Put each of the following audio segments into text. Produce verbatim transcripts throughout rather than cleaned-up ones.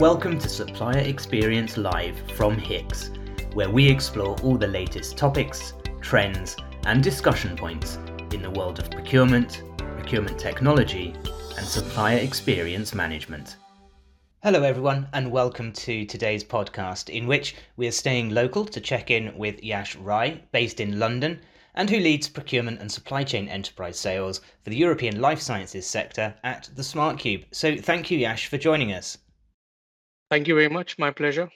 Welcome to Supplier Experience Live from Hicks, where we explore all the latest topics, trends, and discussion points in the world of procurement, procurement technology, and supplier experience management. Hello everyone, and welcome to today's podcast, in which we are staying local to check in with Yash Rai, based in London, and who leads procurement and supply chain enterprise sales for the European life sciences sector at the SmartCube. So thank you, Yash, for joining us. Thank you very much. My pleasure.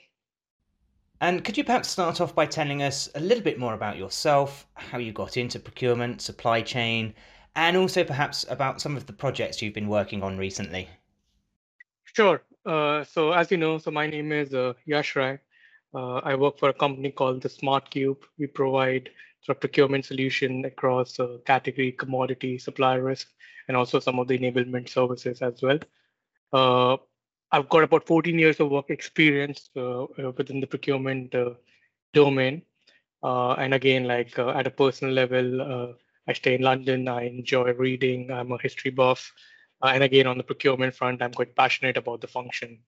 And could you perhaps start off by telling us a little bit more about yourself, how you got into procurement, supply chain, and also perhaps about some of the projects you've been working on recently? Sure. Uh, so as you know, so my name is uh, Yash Rai. Uh, I work for a company called the SmartCube. We provide sort of procurement solution across uh, category, commodity, supplier risk, and also some of the enablement services as well. Uh, I've got about fourteen years of work experience uh, within the procurement uh, domain. Uh, and again, like uh, at a personal level, uh, I stay in London. I enjoy reading. I'm a history buff. Uh, and again, on the procurement front, I'm quite passionate about the function.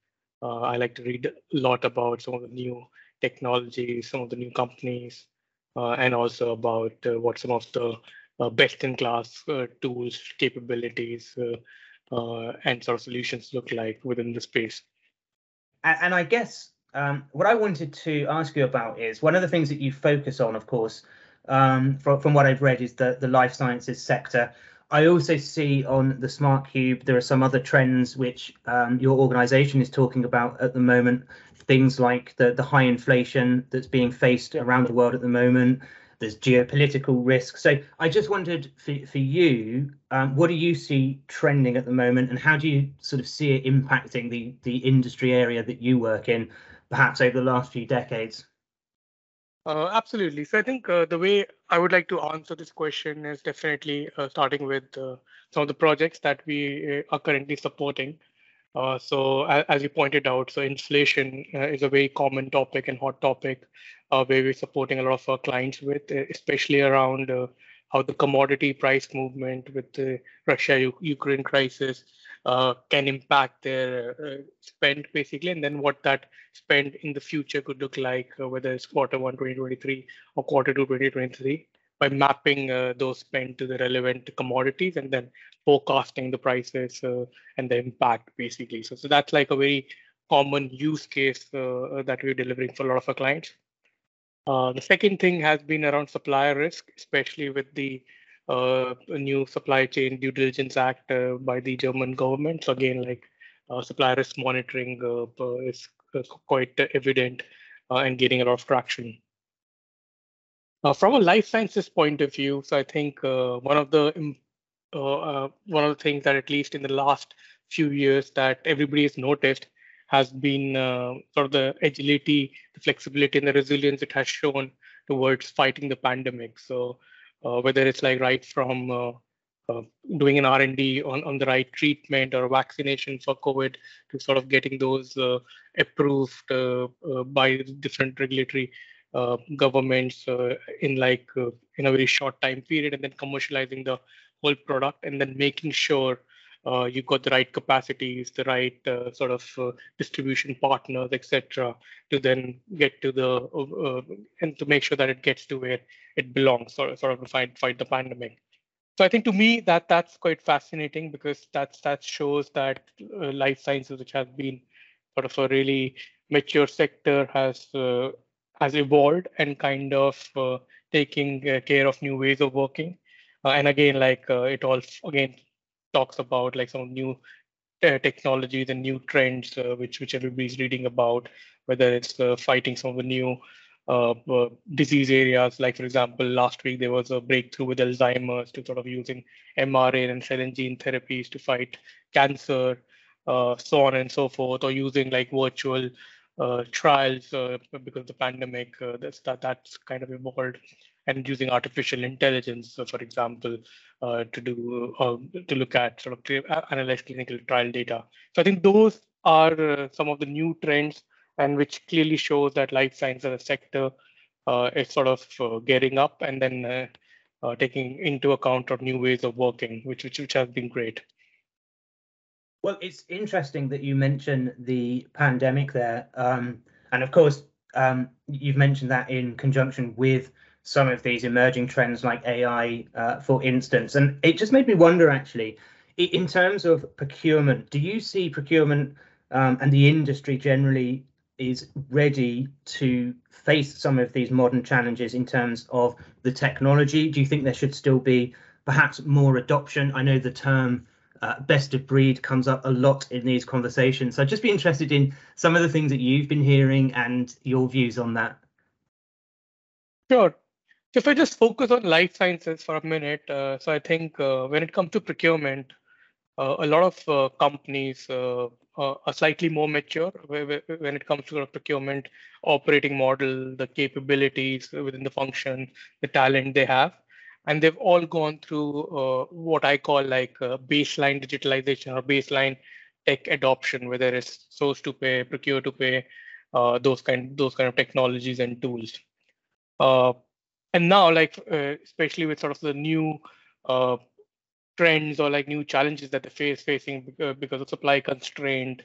Uh, I like to read a lot about some of the new technologies, some of the new companies, uh, and also about uh, what some of the uh, best-in-class uh, tools, capabilities, uh, Uh, and sort of solutions look like within the space. And, and I guess um, what I wanted to ask you about is one of the things that you focus on, of course, um, from, from what I've read is the, the life sciences sector. I also see on the SmartCube there are some other trends which um, your organisation is talking about at the moment, things like the, the high inflation that's being faced around the world at the moment. There's geopolitical risk. So I just wondered for, for you, um, what do you see trending at the moment, and how do you sort of see it impacting the, the industry area that you work in, perhaps over the last few decades? Uh, absolutely. So I think uh, the way I would like to answer this question is definitely uh, starting with uh, some of the projects that we are currently supporting. Uh, so as you pointed out, so inflation uh, is a very common topic and hot topic uh, where we're supporting a lot of our clients with, especially around uh, how the commodity price movement with the Russia-Ukraine crisis uh, can impact their uh, spend, basically, and then what that spend in the future could look like, uh, whether it's quarter one, twenty twenty-three or quarter two, twenty twenty-three, by mapping uh, those spend to the relevant commodities and then forecasting the prices uh, and the impact, basically. So, so that's like a very common use case uh, that we're delivering for a lot of our clients. Uh, the second thing has been around supplier risk, especially with the uh, new Supply Chain Due Diligence Act uh, by the German government. So again, like uh, supplier risk monitoring uh, is quite evident uh, and getting a lot of traction. Uh, from a life sciences point of view, so I think uh, one of the uh, uh, one of the things that at least in the last few years that everybody has noticed has been uh, sort of the agility, the flexibility, and the resilience it has shown towards fighting the pandemic. So uh, whether it's like right from uh, uh, doing an R and D on, on the right treatment or vaccination for COVID to sort of getting those uh, approved uh, uh, by different regulatory Uh, governments uh, in like uh, in a very short time period, and then commercializing the whole product, and then making sure uh, you got the right capacities, the right uh, sort of uh, distribution partners, et cetera, to then get to the uh, uh, and to make sure that it gets to where it belongs, sort of, sort of to fight fight the pandemic. So I think to me that that's quite fascinating, because that's that shows that uh, life sciences, which has been sort of a really mature sector, has uh, has evolved and kind of uh, taking uh, care of new ways of working. Uh, and again, like uh, it all again talks about like some new uh, technologies and new trends, uh, which which everybody's reading about, whether it's uh, fighting some of the new uh, uh, disease areas. Like, for example, last week there was a breakthrough with Alzheimer's to sort of using mRNA and cell and gene therapies to fight cancer, uh, so on and so forth, or using like virtual Uh, trials uh, because of the pandemic, uh, that's, that, that's kind of evolved, and using artificial intelligence, uh, for example, uh, to do uh, to look at sort of analyze clinical trial data. So I think those are uh, some of the new trends, and which clearly shows that life science as a sector uh, is sort of uh, gearing up, and then uh, uh, taking into account of new ways of working, which, which which has been great. Well, it's interesting that you mention the pandemic there. Um, and of course, um, you've mentioned that in conjunction with some of these emerging trends like A I, uh, for instance. And it just made me wonder, actually, in terms of procurement, do you see procurement um, and the industry generally is ready to face some of these modern challenges in terms of the technology? Do you think there should still be perhaps more adoption? I know the term uh, best of breed comes up a lot in these conversations. So I'd just be interested in some of the things that you've been hearing and your views on that. Sure. So if I just focus on life sciences for a minute, uh, so I think uh, when it comes to procurement, uh, a lot of uh, companies uh, are slightly more mature when it comes to procurement operating model, the capabilities within the function, the talent they have. And they've all gone through uh, what I call like uh, baseline digitalization or baseline tech adoption, whether it's source to pay, procure to pay, uh, those kind those kind of technologies and tools. Uh, and now, like uh, especially with sort of the new uh, trends or like new challenges that they face facing because of supply constraint,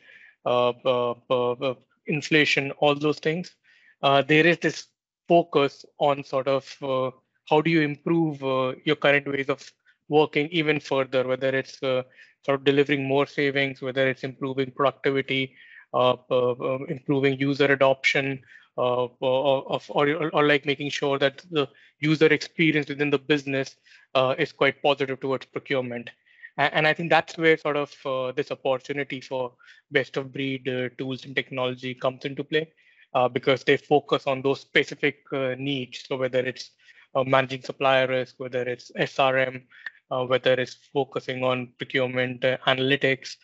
uh, uh, uh, inflation, all those things, uh, there is this focus on sort of uh, how do you improve uh, your current ways of working even further, whether it's uh, sort of delivering more savings, whether it's improving productivity, uh, uh, uh, improving user adoption, uh, of, or, or, or like making sure that the user experience within the business uh, is quite positive towards procurement. And, and I think that's where sort of uh, this opportunity for best of breed uh, tools and technology comes into play, uh, because they focus on those specific uh, needs. So whether it's Uh, managing supplier risk, whether it's S R M, uh, whether it's focusing on procurement uh, analytics,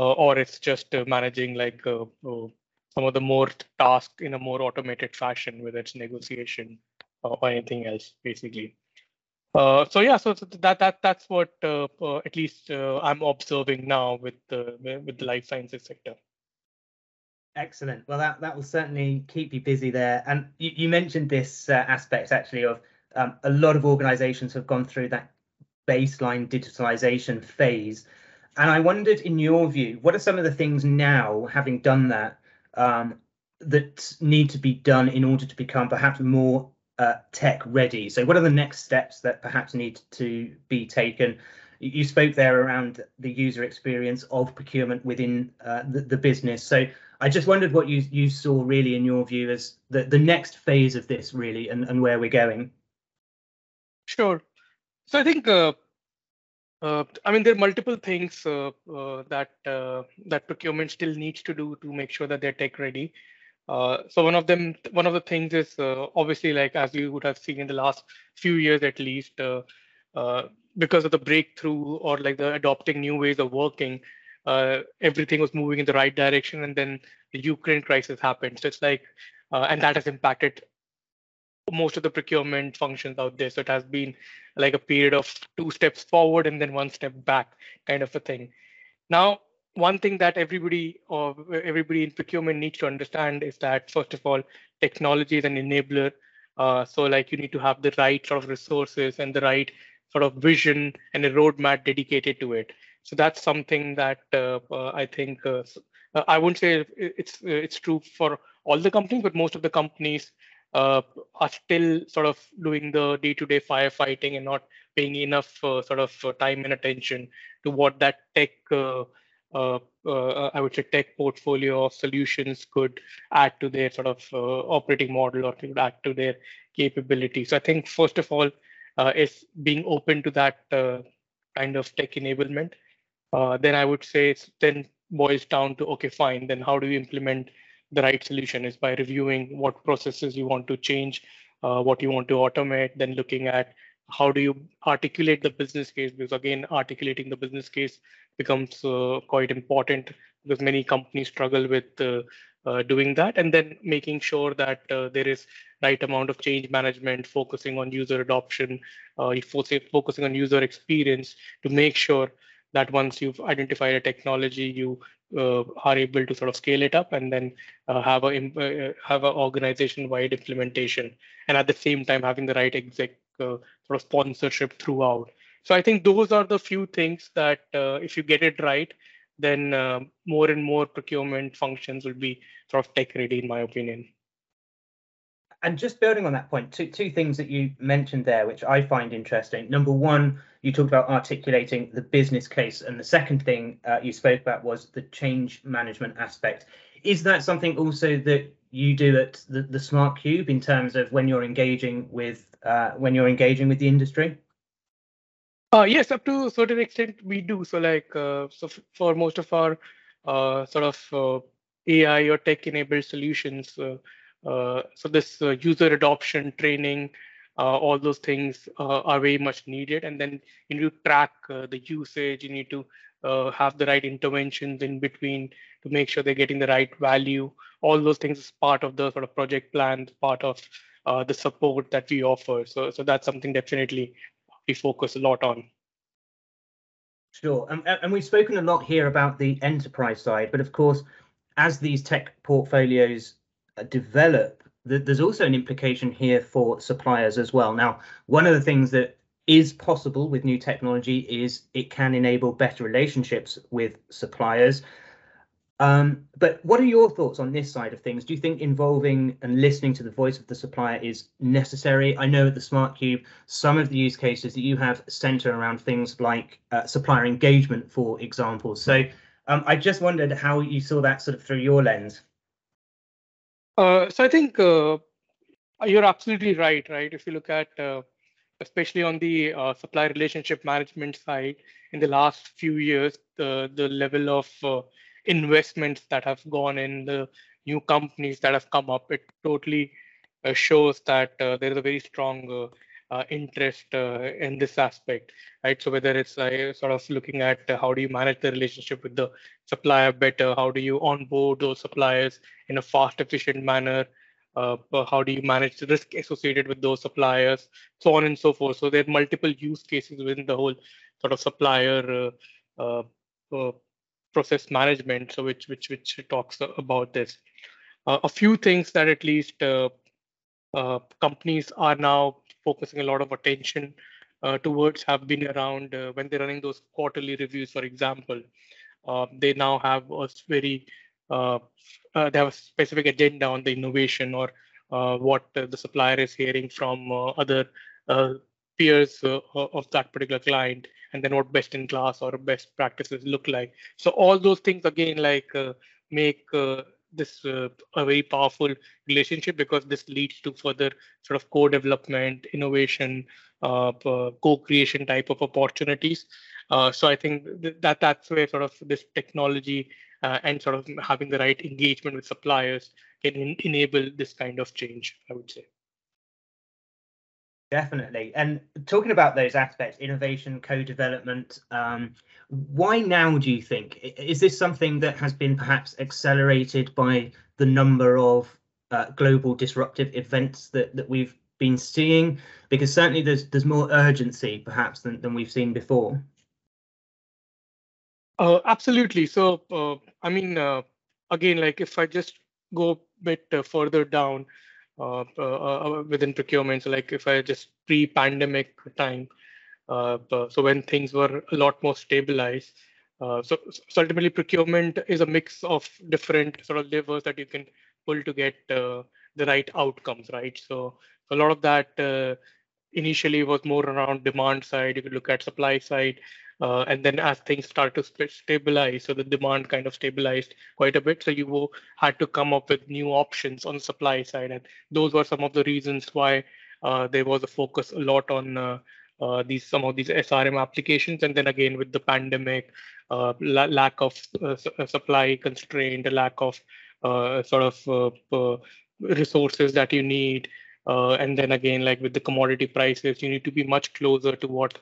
uh, or it's just uh, managing like uh, uh, some of the more tasks in a more automated fashion, whether it's negotiation uh, or anything else, basically. Uh, so yeah, so, so that that that's what uh, uh, at least uh, I'm observing now with the with the life sciences sector. Excellent. Well, that that will certainly keep you busy there. And you, you mentioned this uh, aspect actually of Um, a lot of organizations have gone through that baseline digitalization phase. And I wondered, in your view, what are some of the things now, having done that, um, that need to be done in order to become perhaps more uh, tech ready? So what are the next steps that perhaps need to be taken? You spoke there around the user experience of procurement within uh, the, the business. So I just wondered what you, you saw really in your view as the, the next phase of this really and, and where we're going. Sure. So I think, uh, uh, I mean, there are multiple things uh, uh, that uh, that procurement still needs to do to make sure that they're tech ready. Uh, so one of them, one of the things is uh, obviously, like as you would have seen in the last few years, at least, uh, uh, because of the breakthrough or like the adopting new ways of working, uh, everything was moving in the right direction, and then the Ukraine crisis happened. So it's like, uh, and that has impacted most of the procurement functions out there. So it has been like a period of two steps forward and then one step back kind of a thing. Now, one thing that everybody or everybody in procurement needs to understand is that, first of all, technology is an enabler. Uh, so like you need to have the right sort of resources and the right sort of vision and a roadmap dedicated to it. So that's something that uh, uh, I think uh, I wouldn't say it's it's true for all the companies, but most of the companies Uh, are still sort of doing the day-to-day firefighting and not paying enough uh, sort of uh, time and attention to what that tech, uh, uh, uh, I would say, tech portfolio of solutions could add to their sort of uh, operating model or could add to their capability. So I think first of all, uh, it's being open to that uh, kind of tech enablement. Uh, then I would say it's then boils down to, okay, fine, then how do we implement the right solution? Is by reviewing what processes you want to change, uh, what you want to automate, then looking at how do you articulate the business case, because again, articulating the business case becomes uh, quite important because many companies struggle with uh, uh, doing that, and then making sure that uh, there is right amount of change management, focusing on user adoption, uh, focusing on user experience to make sure that once you've identified a technology, you uh, are able to sort of scale it up and then uh, have a uh, have an organization-wide implementation, and at the same time having the right exec uh, sort of sponsorship throughout. So I think those are the few things that uh, if you get it right, then uh, more and more procurement functions will be sort of tech ready, in my opinion. And just building on that point, two, two things that you mentioned there, which I find interesting. Number one, you talked about articulating the business case. And the second thing uh, you spoke about was the change management aspect. Is that something also that you do at the, the SmartCube in terms of when you're engaging with uh, when you're engaging with the industry? Uh, yes, up to a certain extent we do. So like uh, so for most of our uh, sort of uh, A I or tech enabled solutions, uh, Uh, so this uh, user adoption training, uh, all those things uh, are very much needed. And then you need to track uh, the usage. You need to uh, have the right interventions in between to make sure they're getting the right value. All those things is part of the sort of project plan, part of uh, the support that we offer. So, so that's something definitely we focus a lot on. Sure. And, and we've spoken a lot here about the enterprise side, but of course, as these tech portfolios develop, there's also an implication here for suppliers as well. Now, one of the things that is possible with new technology is it can enable better relationships with suppliers. Um, but what are your thoughts on this side of things? Do you think involving and listening to the voice of the supplier is necessary? I know at the SmartCube, some of the use cases that you have center around things like uh, supplier engagement, for example. So um, I just wondered how you saw that sort of through your lens. Uh, so I think uh, you're absolutely right, right? If you look at, uh, especially on the uh, supplier relationship management side, in the last few years, the, the level of uh, investments that have gone in, the new companies that have come up, it totally uh, shows that uh, there is a very strong uh, uh, interest uh, in this aspect, right? So whether it's uh, sort of looking at uh, how do you manage the relationship with the supplier better, how do you onboard those suppliers in a fast, efficient manner, uh, how do you manage the risk associated with those suppliers, so on and so forth. So there are multiple use cases within the whole sort of supplier uh, uh, process management, so which which which talks about this. Uh, a few things that at least uh, uh, companies are now focusing a lot of attention uh, towards have been around uh, when they're running those quarterly reviews, for example. Uh, they now have a very uh, uh, they have a specific agenda on the innovation or uh, what uh, the supplier is hearing from uh, other uh, peers uh, of that particular client, and then what best in class or best practices look like. So all those things again, like uh, make uh, this uh, a very powerful relationship, because this leads to further sort of co-development, innovation, uh, uh, co-creation type of opportunities. Uh, so I think th that that's where sort of this technology uh, and sort of having the right engagement with suppliers can en enable this kind of change, I would say. Definitely. And talking about those aspects, innovation, co-development, um, why now do you think? Is this something that has been perhaps accelerated by the number of uh, global disruptive events that, that we've been seeing? Because certainly there's there's more urgency perhaps than, than we've seen before. Uh, absolutely. So, uh, I mean, uh, again, like if I just go a bit uh, further down uh, uh, uh, within procurement, so like if I just pre-pandemic time, uh, so when things were a lot more stabilized, uh, so, so ultimately procurement is a mix of different sort of levers that you can pull to get uh, the right outcomes, right? So a lot of that uh, initially was more around demand side. You could look at supply side. Uh, and then as things started to stabilize, so the demand kind of stabilized quite a bit. So you had to come up with new options on the supply side. And those were some of the reasons why uh, there was a focus a lot on uh, uh, these some of these S R M applications. And then again, with the pandemic, uh, la lack of uh, supply constraint, a lack of uh, sort of uh, uh, resources that you need. Uh, and then again, like with the commodity prices, you need to be much closer to what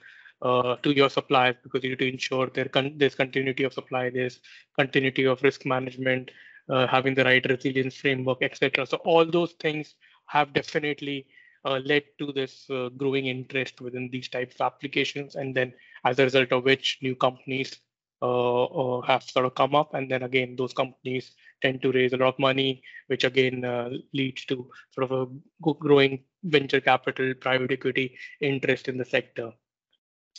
Uh, to your suppliers, because you need to ensure there con there's continuity of supply, there's continuity of risk management, uh, having the right resilience framework, et cetera. So all those things have definitely uh, led to this uh, growing interest within these types of applications, and then as a result of which new companies uh, uh, have sort of come up, and then again those companies tend to raise a lot of money, which again uh, leads to sort of a growing venture capital, private equity interest in the sector.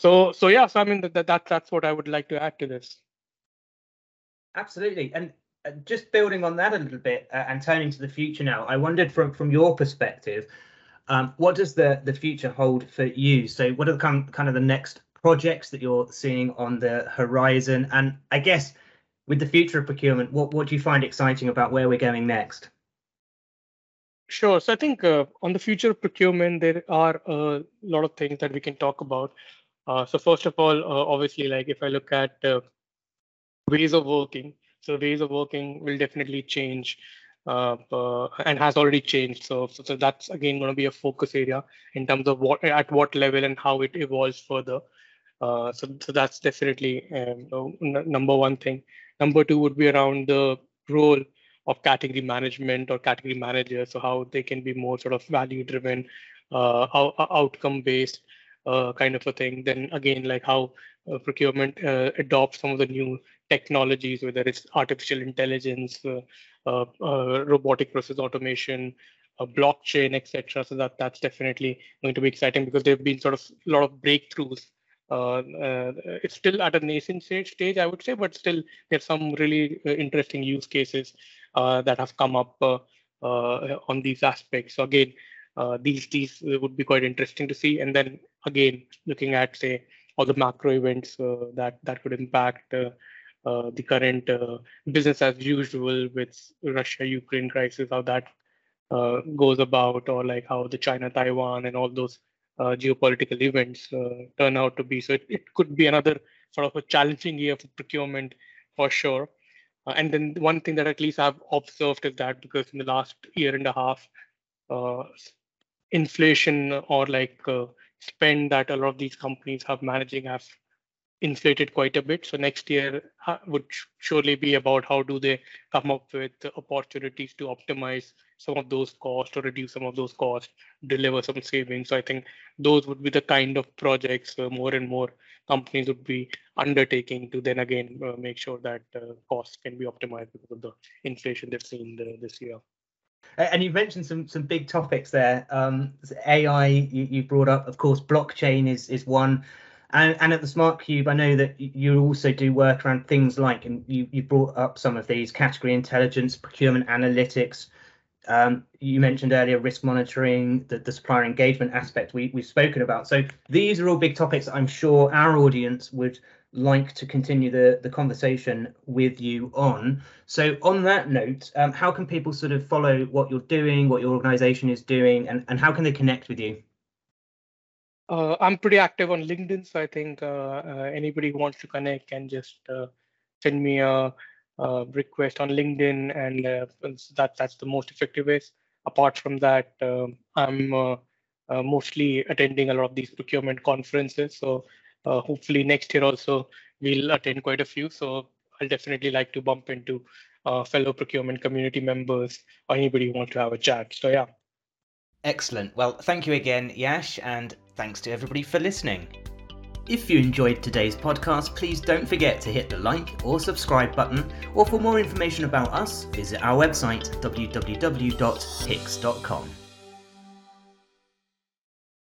So, so yeah, so I mean, that, that that's what I would like to add to this. Absolutely. And just building on that a little bit uh, and turning to the future now, I wondered from, from your perspective, um, what does the, the future hold for you? So what are the kind, kind of the next projects that you're seeing on the horizon? And I guess with the future of procurement, what, what do you find exciting about where we're going next? Sure. So I think uh, on the future of procurement, there are a lot of things that we can talk about. Uh, so first of all, uh, obviously, like if I look at uh, ways of working, so ways of working will definitely change uh, uh, and has already changed. So, so, so that's, again, going to be a focus area in terms of what at what level and how it evolves further. Uh, so, so that's definitely um, number one thing. Number two would be around the role of category management or category managers, so how they can be more sort of value-driven, uh, outcome-based uh, kind of a thing. Then again, like how uh, procurement uh, adopts some of the new technologies, whether it's artificial intelligence, uh, uh, uh, robotic process automation, uh, blockchain, et cetera. So that that's definitely going to be exciting because there have been sort of a lot of breakthroughs. Uh, uh, it's still at a nascent stage, I would say, but still there's some really interesting use cases uh, that have come up uh, uh, on these aspects. So again, uh, these these would be quite interesting to see. And then again, looking at say all the macro events uh, that that could impact uh, uh, the current uh, business as usual with Russia-Ukraine crisis, how that uh, goes about, or like how the China-Taiwan and all those Uh, geopolitical events uh, turn out to be. So it, it could be another sort of a challenging year for procurement for sure. Uh, and then one thing that at least I've observed is that because in the last year and a half, uh, inflation or like uh, spend that a lot of these companies have managing have inflated quite a bit. So next year would surely be about how do they come up with opportunities to optimize some of those costs or reduce some of those costs, deliver some savings. So I think those would be the kind of projects uh, more and more companies would be undertaking to then again uh, make sure that uh, costs can be optimized because of the inflation they've seen the, this year. And you mentioned some some big topics there. Um, A I you, you brought up, of course, blockchain is is one. And, and at the SmartCube, I know that you also do work around things like, and you, you brought up some of these, category intelligence, procurement analytics. Um, you mentioned earlier risk monitoring, the, the supplier engagement aspect we, we've spoken about. So these are all big topics that I'm sure our audience would like to continue the, the conversation with you on. So on that note, um, how can people sort of follow what you're doing, what your organisation is doing, and, and how can they connect with you? Uh, I'm pretty active on LinkedIn, so I think uh, uh, anybody who wants to connect can just uh, send me a, a request on LinkedIn, and uh, that that's the most effective way. Apart from that, uh, I'm uh, uh, mostly attending a lot of these procurement conferences, so uh, hopefully next year also we'll attend quite a few. So I'll definitely like to bump into uh, fellow procurement community members or anybody who wants to have a chat. So yeah. Excellent. Well, thank you again, Yash, and thanks to everybody for listening. If you enjoyed today's podcast, please don't forget to hit the like or subscribe button, or for more information about us, visit our website, w w w dot hicks dot com.